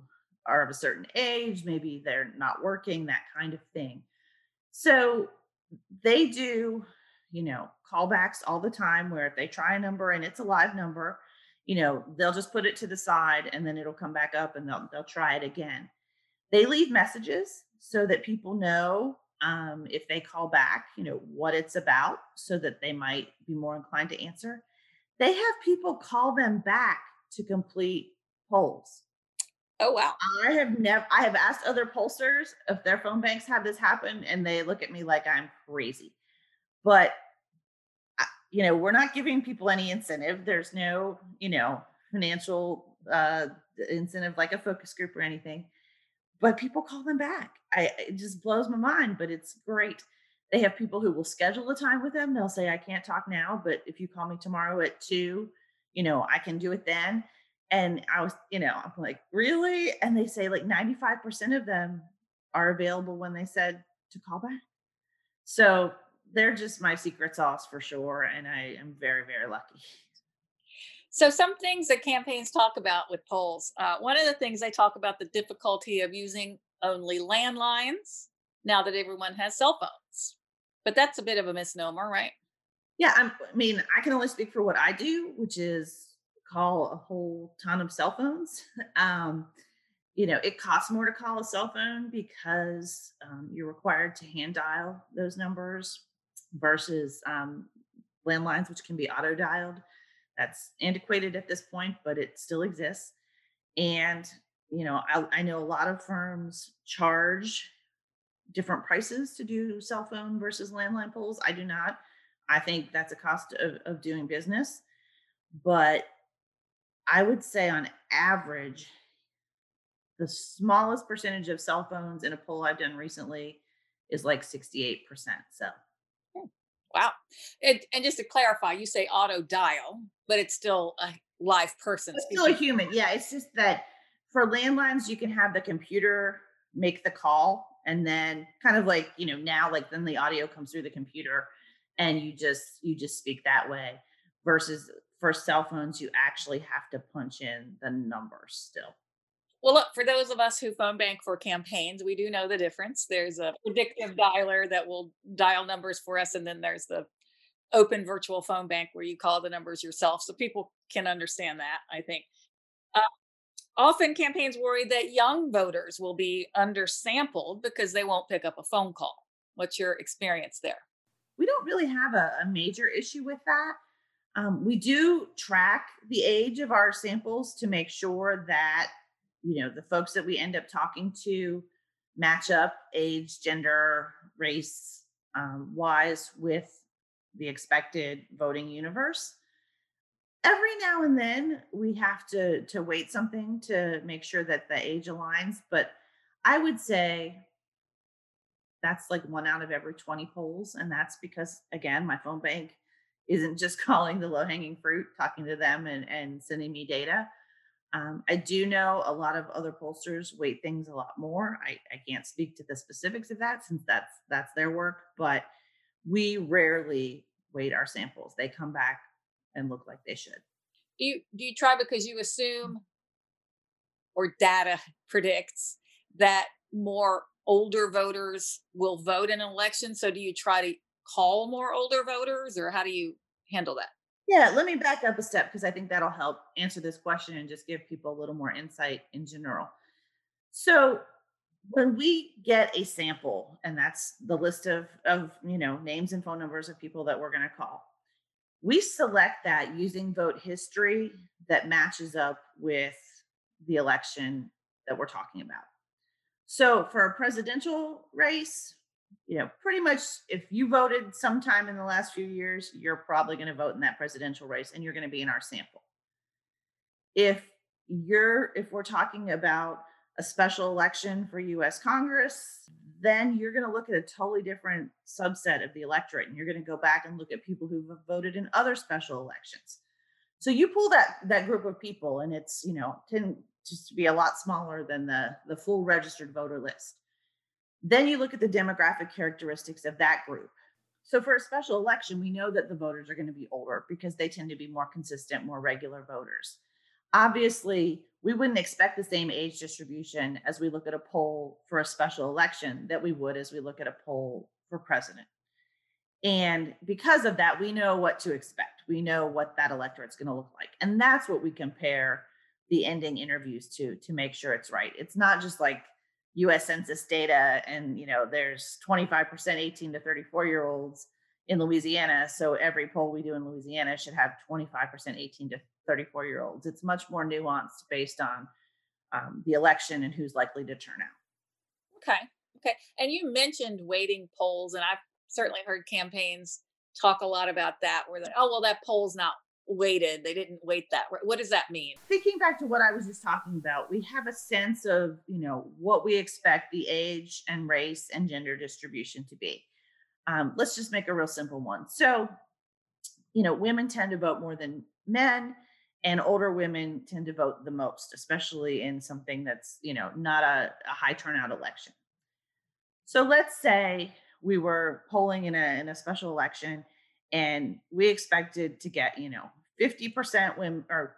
are of a certain age, maybe they're not working, that kind of thing. So they do, you know, callbacks all the time, where if they try a number and it's a live number, you know, they'll just put it to the side and then it'll come back up and they'll, they'll try it again. They leave messages so that people know, um, if they call back, you know, what it's about, so that they might be more inclined to answer. They have people call them back to complete polls. Oh, wow. I have never, I have asked other pollsters if their phone banks have this happen, and they look at me like I'm crazy. But, you know, we're not giving people any incentive. There's no, you know, financial uh, incentive like a focus group or anything, but people call them back. I, it just blows my mind, but it's great. They have people who will schedule a time with them. They'll say, I can't talk now, but if you call me tomorrow at two, you know, I can do it then. And I was, you know, I'm like, really? And they say like ninety-five percent of them are available when they said to call back. So they're just my secret sauce for sure. And I am very, very lucky. So some things that campaigns talk about with polls. Uh, one of the things they talk about, the difficulty of using only landlines now that everyone has cell phones. But that's a bit of a misnomer, right? Yeah. I'm, I mean, I can only speak for what I do, which is call a whole ton of cell phones. Um, you know, it costs more to call a cell phone because um, you're required to hand dial those numbers versus um, landlines, which can be auto dialed. That's antiquated at this point, but it still exists. And, you know, I, I know a lot of firms charge different prices to do cell phone versus landline polls. I do not. I think that's a cost of, of doing business. But I would say on average, the smallest percentage of cell phones in a poll I've done recently is like sixty-eight percent. So, wow. And, and just to clarify, you say auto dial, but it's still a live person. It's speaking. Still a human. Yeah. It's just that for landlines, you can have the computer make the call, and then kind of like, you know, now like then the audio comes through the computer and you just you just speak that way, versus for cell phones, you actually have to punch in the numbers still. Well, look, for those of us who phone bank for campaigns, we do know the difference. There's a predictive dialer that will dial numbers for us. And then there's the open virtual phone bank where you call the numbers yourself. So people can understand that, I think. Uh, often campaigns worry that young voters will be undersampled because they won't pick up a phone call. What's your experience there? We don't really have a, a major issue with that. Um, we do track the age of our samples to make sure that, you know, the folks that we end up talking to match up age, gender, race um, wise with the expected voting universe. Every now and then we have to, to weight something to make sure that the age aligns. But I would say that's like one out of every twenty polls. And that's because, again, my phone bank isn't just calling the low-hanging fruit, talking to them and, and sending me data. Um, I do know a lot of other pollsters weight things a lot more. I, I can't speak to the specifics of that since that's that's their work, but we rarely weight our samples. They come back and look like they should. Do you, do you try because you assume or data predicts that more older voters will vote in an election? So do you try to call more older voters, or how do you handle that? Yeah, let me back up a step because I think that'll help answer this question and just give people a little more insight in general. So when we get a sample, and that's the list of, of you know, names and phone numbers of people that we're going to call, we select that using vote history that matches up with the election that we're talking about. So for a presidential race, you know, pretty much if you voted sometime in the last few years, you're probably going to vote in that presidential race and you're going to be in our sample. If you're, if we're talking about a special election for U S Congress, then you're going to look at a totally different subset of the electorate. And you're going to go back and look at people who have voted in other special elections. So you pull that, that group of people and it's, you know, tend to be a lot smaller than the, the full registered voter list. Then you look at the demographic characteristics of that group. So for a special election, we know that the voters are going to be older because they tend to be more consistent, more regular voters. Obviously, we wouldn't expect the same age distribution as we look at a poll for a special election that we would as we look at a poll for president. And because of that, we know what to expect. We know what that electorate's going to look like. And that's what we compare the ending interviews to, to make sure it's right. It's not just like U S Census data, and you know, there's twenty-five percent eighteen to thirty-four year olds in Louisiana. So every poll we do in Louisiana should have twenty-five percent eighteen to thirty-four year olds. It's much more nuanced based on um, the election and who's likely to turn out. Okay. Okay. And you mentioned weighting polls, and I've certainly heard campaigns talk a lot about that, where they're, oh, well, that poll's not weighted. They didn't weight that. What does that mean? Thinking back to what I was just talking about, we have a sense of, you know, what we expect the age and race and gender distribution to be. Um, let's just make a real simple one. So, you know, women tend to vote more than men, and older women tend to vote the most, especially in something that's, you know, not a, a high turnout election. So let's say we were polling in a, in a special election, and we expected to get, you know, fifty percent women or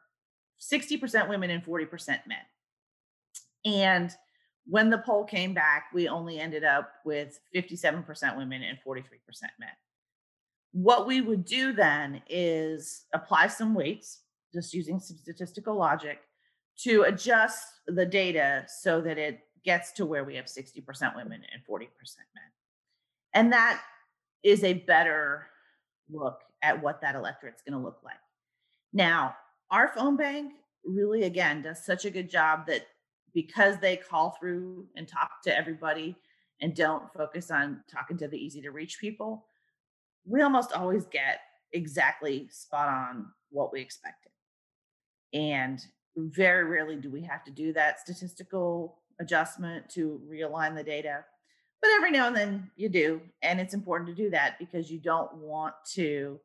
sixty percent women and forty percent men. And when the poll came back, we only ended up with fifty-seven percent women and forty-three percent men. What we would do then is apply some weights, just using some statistical logic, to adjust the data so that it gets to where we have sixty percent women and forty percent men. And that is a better look at what that electorate's going to look like. Now, our phone bank really, again, does such a good job that because they call through and talk to everybody and don't focus on talking to the easy to reach people, we almost always get exactly spot on what we expected. And very rarely do we have to do that statistical adjustment to realign the data. But every now and then you do, and it's important to do that because you don't want to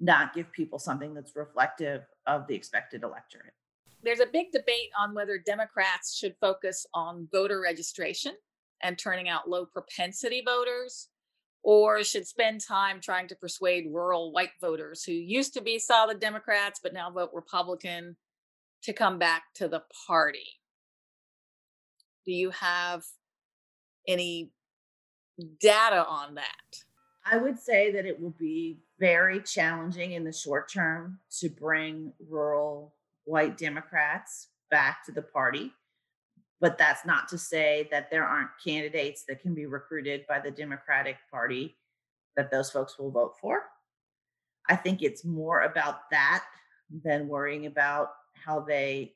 not give people something that's reflective of the expected electorate. There's a big debate on whether Democrats should focus on voter registration and turning out low propensity voters or should spend time trying to persuade rural white voters who used to be solid Democrats but now vote Republican to come back to the party? Do you have any data on that? I would say that it will be very challenging in the short term to bring rural white Democrats back to the party. But that's not to say that there aren't candidates that can be recruited by the Democratic Party that those folks will vote for. I think it's more about that than worrying about how they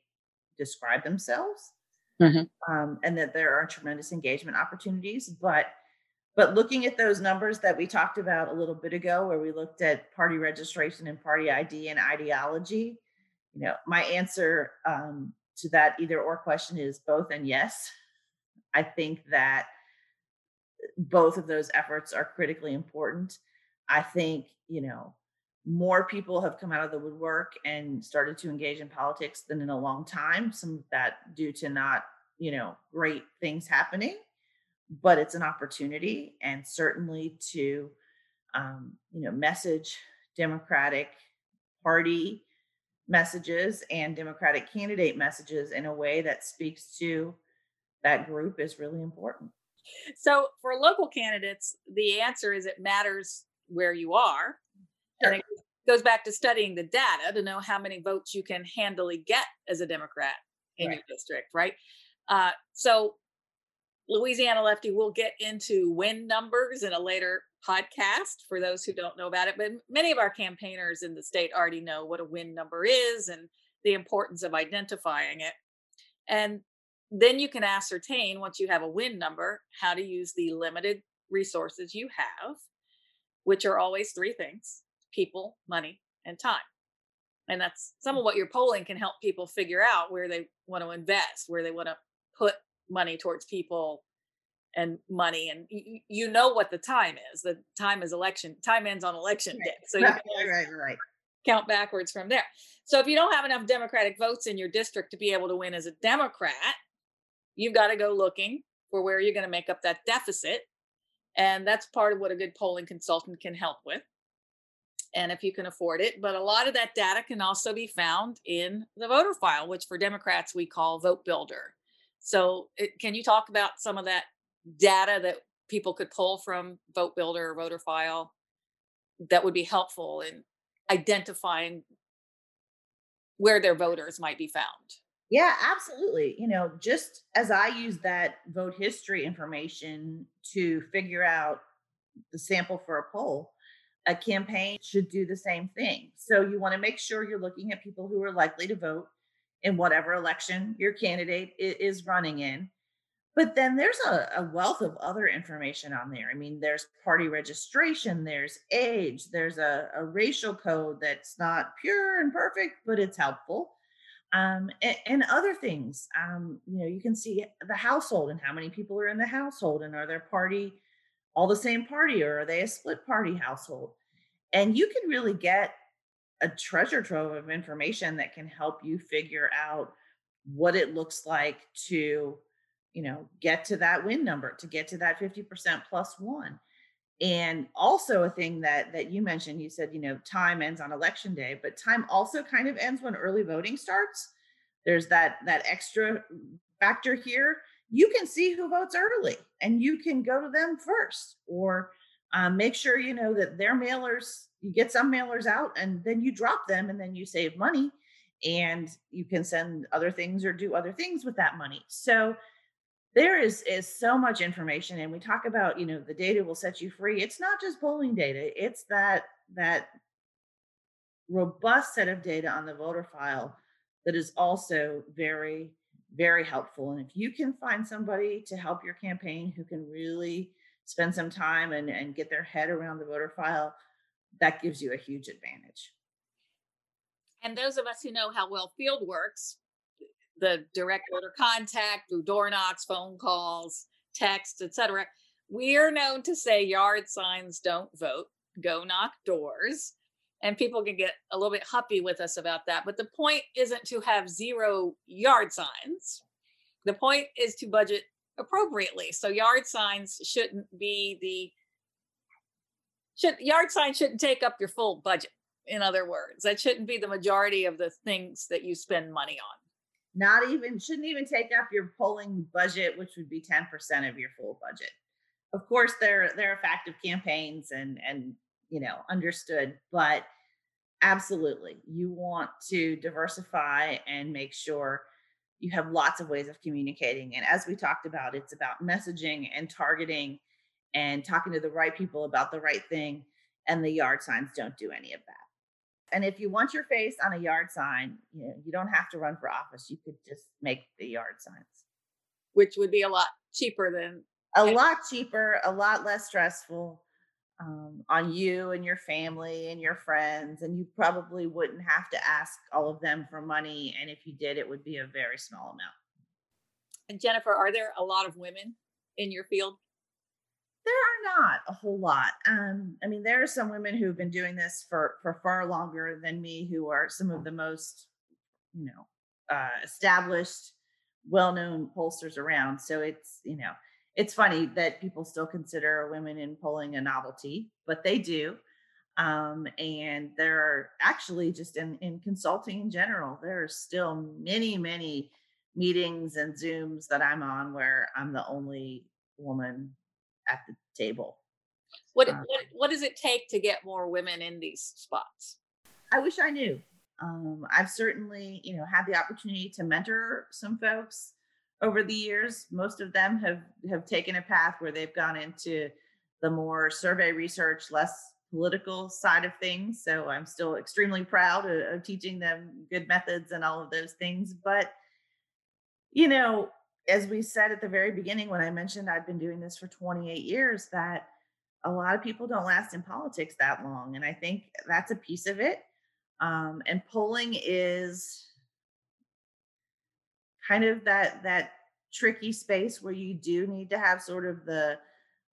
describe themselves. Mm-hmm. Um, and that there are tremendous engagement opportunities. But but looking at those numbers that we talked about a little bit ago, where we looked at party registration and party I D and ideology, you know, my answer um, to that either or question is both and yes. I think that both of those efforts are critically important. I think, you know, more people have come out of the woodwork and started to engage in politics than in a long time. Some of that due to not, you know, great things happening, but it's an opportunity, and certainly to, um, you know, message Democratic Party messages and Democratic candidate messages in a way that speaks to that group is really important. So for local candidates, the answer is it matters where you are. And it goes back to studying the data to know how many votes you can handily get as a Democrat in right. your district, right? Uh, so Louisiana Lefty, we'll get into win numbers in a later podcast for those who don't know about it. But many of our campaigners in the state already know what a win number is and the importance of identifying it. And then you can ascertain, once you have a win number, how to use the limited resources you have, which are always three things: people, money, and time. And that's some of what your polling can help people figure out, where they want to invest, where they want to put money towards people and money. And you, you know what the time is. The time is election. Time ends on election right. day. So you right, can right, right. count backwards from there. So if you don't have enough Democratic votes in your district to be able to win as a Democrat, you've got to go looking for where you're going to make up that deficit. And that's part of what a good polling consultant can help with, and if you can afford it. But a lot of that data can also be found in the voter file, which for Democrats, we call Vote Builder. So it, can you talk about some of that data that people could pull from Vote Builder or voter file that would be helpful in identifying where their voters might be found? Yeah, absolutely. You know, just as I use that vote history information to figure out the sample for a poll, a campaign should do the same thing. So you want to make sure you're looking at people who are likely to vote in whatever election your candidate is running in. But then there's a, a wealth of other information on there. I mean, there's party registration, there's age, there's a, a racial code that's not pure and perfect, but it's helpful. Um, and, and other things, um, you know, you can see the household and how many people are in the household, and are their party all the same party, or are they a split party household? And you can really get a treasure trove of information that can help you figure out what it looks like to, you know, get to that win number, to get to that fifty percent plus one. And also a thing that that you mentioned, you said, you know, time ends on election day, but time also kind of ends when early voting starts. There's that that extra factor here. You can see who votes early, and you can go to them first, or um, make sure you know that their mailers, you get some mailers out and then you drop them, and then you save money and you can send other things or do other things with that money. So there is, is so much information. And we talk about, you know, the data will set you free. It's not just polling data. It's that, that robust set of data on the voter file that is also very, very helpful. And if you can find somebody to help your campaign who can really spend some time and, and get their head around the voter file, that gives you a huge advantage. And those of us who know how well field works, the direct voter contact through door knocks, phone calls, texts, et cetera, we are known to say yard signs don't vote, go knock doors. And people can get a little bit huffy with us about that. But the point isn't to have zero yard signs. The point is to budget appropriately. So yard signs shouldn't be the should yard sign shouldn't take up your full budget. In other words, that shouldn't be the majority of the things that you spend money on. Not even, shouldn't even take up your polling budget, which would be ten percent of your full budget. Of course, they're, they're effective campaigns and, and, you know, understood, but absolutely, you want to diversify and make sure you have lots of ways of communicating. And as we talked about, it's about messaging and targeting and talking to the right people about the right thing. And the yard signs don't do any of that. And if you want your face on a yard sign, you know, you don't have to run for office. You could just make the yard signs. Which would be a lot cheaper than... A lot cheaper, a lot less stressful um, on you and your family and your friends. And you probably wouldn't have to ask all of them for money. And if you did, it would be a very small amount. And Jennifer, are there a lot of women in your field? There are not a whole lot. Um, I mean, there are some women who've been doing this for, for far longer than me, who are some of the most, you know, uh, established, well-known pollsters around. So it's, you know, it's funny that people still consider women in polling a novelty, but they do. Um, and there are actually just in, in consulting in general, there are still many, many meetings and Zooms that I'm on where I'm the only woman at the table. What, um, what what does it take to get more women in these spots? I wish I knew. Um, I've certainly, you know, had the opportunity to mentor some folks over the years. Most of them have, have taken a path where they've gone into the more survey research, less political side of things. So I'm still extremely proud of, of teaching them good methods and all of those things. But, you know, as we said at the very beginning, when I mentioned I've been doing this for twenty-eight years, that a lot of people don't last in politics that long. And I think that's a piece of it. Um, and polling is kind of that, that tricky space where you do need to have sort of the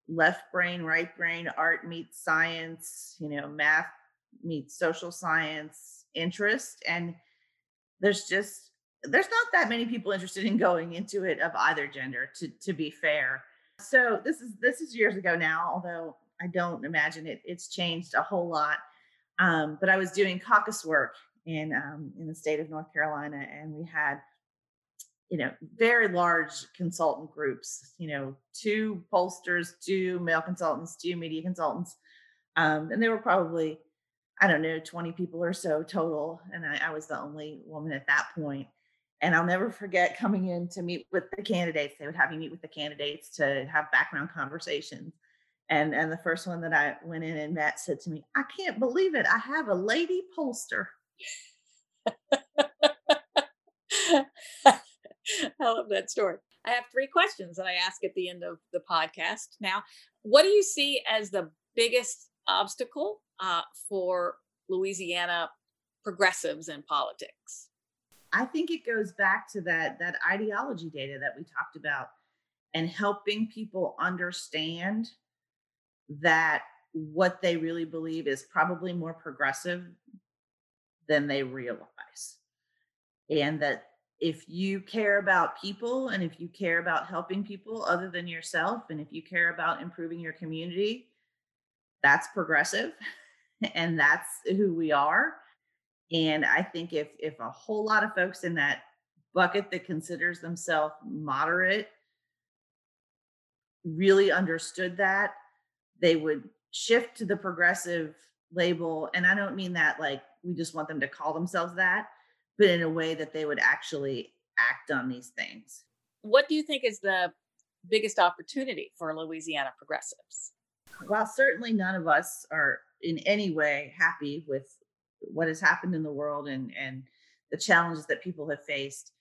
left brain, right brain, art meets science, you know, math meets social science interest. And there's just, there's not that many people interested in going into it of either gender, to, to be fair. So this is this is years ago now, although I don't imagine it, it's changed a whole lot. Um, but I was doing caucus work in um, in the state of North Carolina, and we had, you know, very large consultant groups, you know, two pollsters, two male consultants, two media consultants. Um, and they were probably, I don't know, twenty people or so total. And I, I was the only woman at that point. And I'll never forget coming in to meet with the candidates. They would have you meet with the candidates to have background conversations. And, and the first one that I went in and met said to me, "I can't believe it. I have a lady pollster." I love that story. I have three questions that I ask at the end of the podcast. Now, what do you see as the biggest obstacle uh, for Louisiana progressives in politics? I think it goes back to that, that ideology data that we talked about, and helping people understand that what they really believe is probably more progressive than they realize. And that if you care about people, and if you care about helping people other than yourself, and if you care about improving your community, that's progressive. And that's who we are. And I think if if a whole lot of folks in that bucket that considers themselves moderate really understood that, they would shift to the progressive label. And I don't mean that like we just want them to call themselves that, but in a way that they would actually act on these things. What do you think is the biggest opportunity for Louisiana progressives? Well, certainly none of us are in any way happy with what has happened in the world and, and the challenges that people have faced.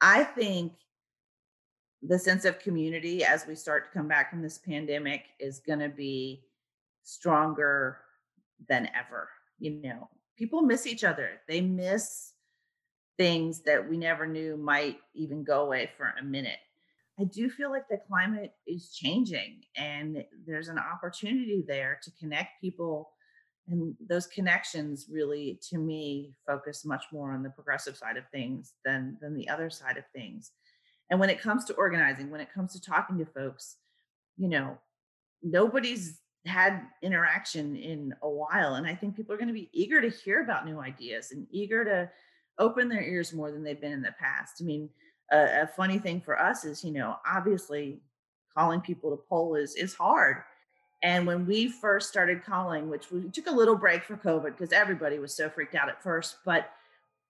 I think the sense of community as we start to come back from this pandemic is going to be stronger than ever. You know, people miss each other. They miss things that we never knew might even go away for a minute. I do feel like the climate is changing, and there's an opportunity there to connect people. And those connections really, to me, focus much more on the progressive side of things than, than the other side of things. And when it comes to organizing, when it comes to talking to folks, you know, nobody's had interaction in a while. And I think people are going to be eager to hear about new ideas and eager to open their ears more than they've been in the past. I mean, a, a funny thing for us is, you know, obviously calling people to poll is, is hard. And when we first started calling, which we took a little break for COVID because everybody was so freaked out at first, but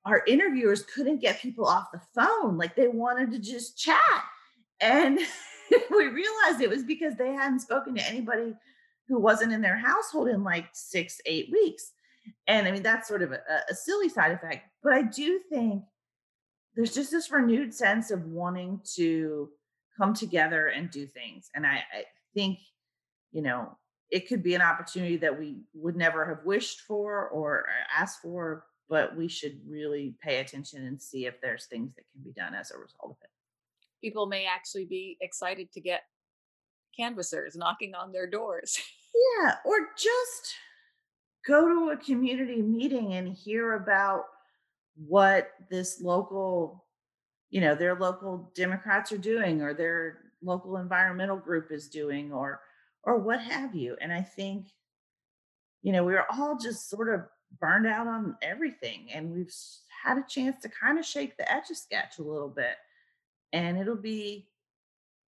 our interviewers couldn't get people off the phone. Like, they wanted to just chat. And we realized it was because they hadn't spoken to anybody who wasn't in their household in like six, eight weeks. And I mean, that's sort of a, a silly side effect. But I do think there's just this renewed sense of wanting to come together and do things. And I, I think, you know, it could be an opportunity that we would never have wished for or asked for, but we should really pay attention and see if there's things that can be done as a result of it. People may actually be excited to get canvassers knocking on their doors. Yeah, or just go to a community meeting and hear about what this local, you know, their local Democrats are doing, or their local environmental group is doing, or or what have you. And I think, you know, we were all just sort of burned out on everything, and we've had a chance to kind of shake the Etch-a-Sketch a little bit. And it'll be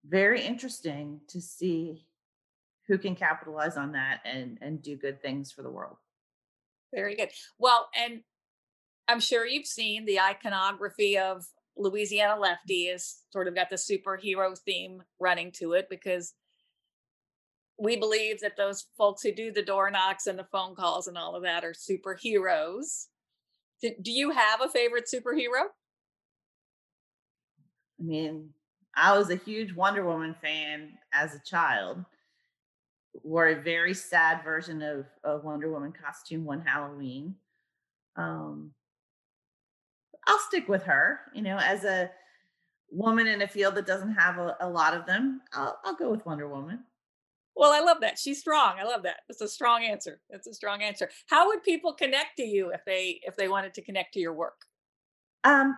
very interesting to see who can capitalize on that and, and do good things for the world. Very good. Well, and I'm sure you've seen the iconography of Louisiana Lefty is sort of got the superhero theme running to it, because we believe that those folks who do the door knocks and the phone calls and all of that are superheroes. Do, do you have a favorite superhero? I mean, I was a huge Wonder Woman fan as a child. Wore a very sad version of a Wonder Woman costume one Halloween. Um, I'll stick with her, you know, as a woman in a field that doesn't have a, a lot of them. I'll, I'll go with Wonder Woman. Well, I love that. She's strong. I love that. That's a strong answer. That's a strong answer. How would people connect to you if they if they wanted to connect to your work? Um,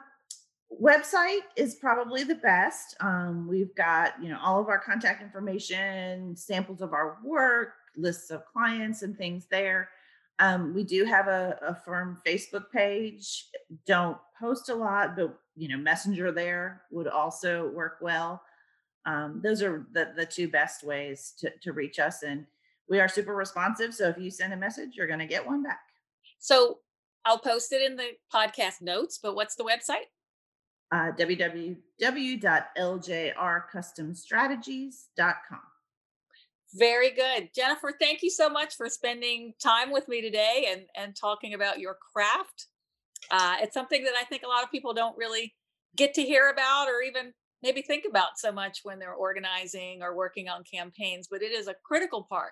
website is probably the best. Um, we've got, you know, all of our contact information, samples of our work, lists of clients and things there. Um, we do have a, a firm Facebook page. Don't post a lot, but, you know, Messenger there would also work well. Um, those are the, the two best ways to, to reach us. And we are super responsive. So if you send a message, you're going to get one back. So I'll post it in the podcast notes, but what's the website? Uh, w w w dot l j r custom strategies dot com. Very good. Jennifer, thank you so much for spending time with me today and, and talking about your craft. Uh, it's something that I think a lot of people don't really get to hear about or even maybe think about so much when they're organizing or working on campaigns, but it is a critical part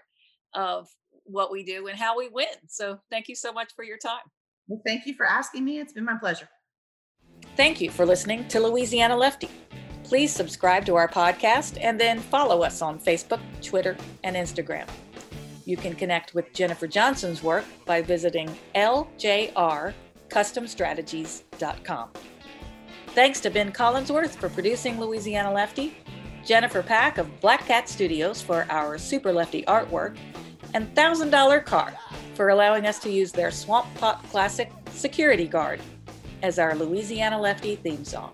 of what we do and how we win. So thank you so much for your time. Well, thank you for asking me. It's been my pleasure. Thank you for listening to Louisiana Lefty. Please subscribe to our podcast and then follow us on Facebook, Twitter, and Instagram. You can connect with Jennifer Johnson's work by visiting l j r custom strategies dot com. Thanks to Ben Collinsworth for producing Louisiana Lefty, Jennifer Pack of Black Cat Studios for our Super Lefty artwork, and Thousand Dollar Car for allowing us to use their Swamp Pop classic Security Guard as our Louisiana Lefty theme song.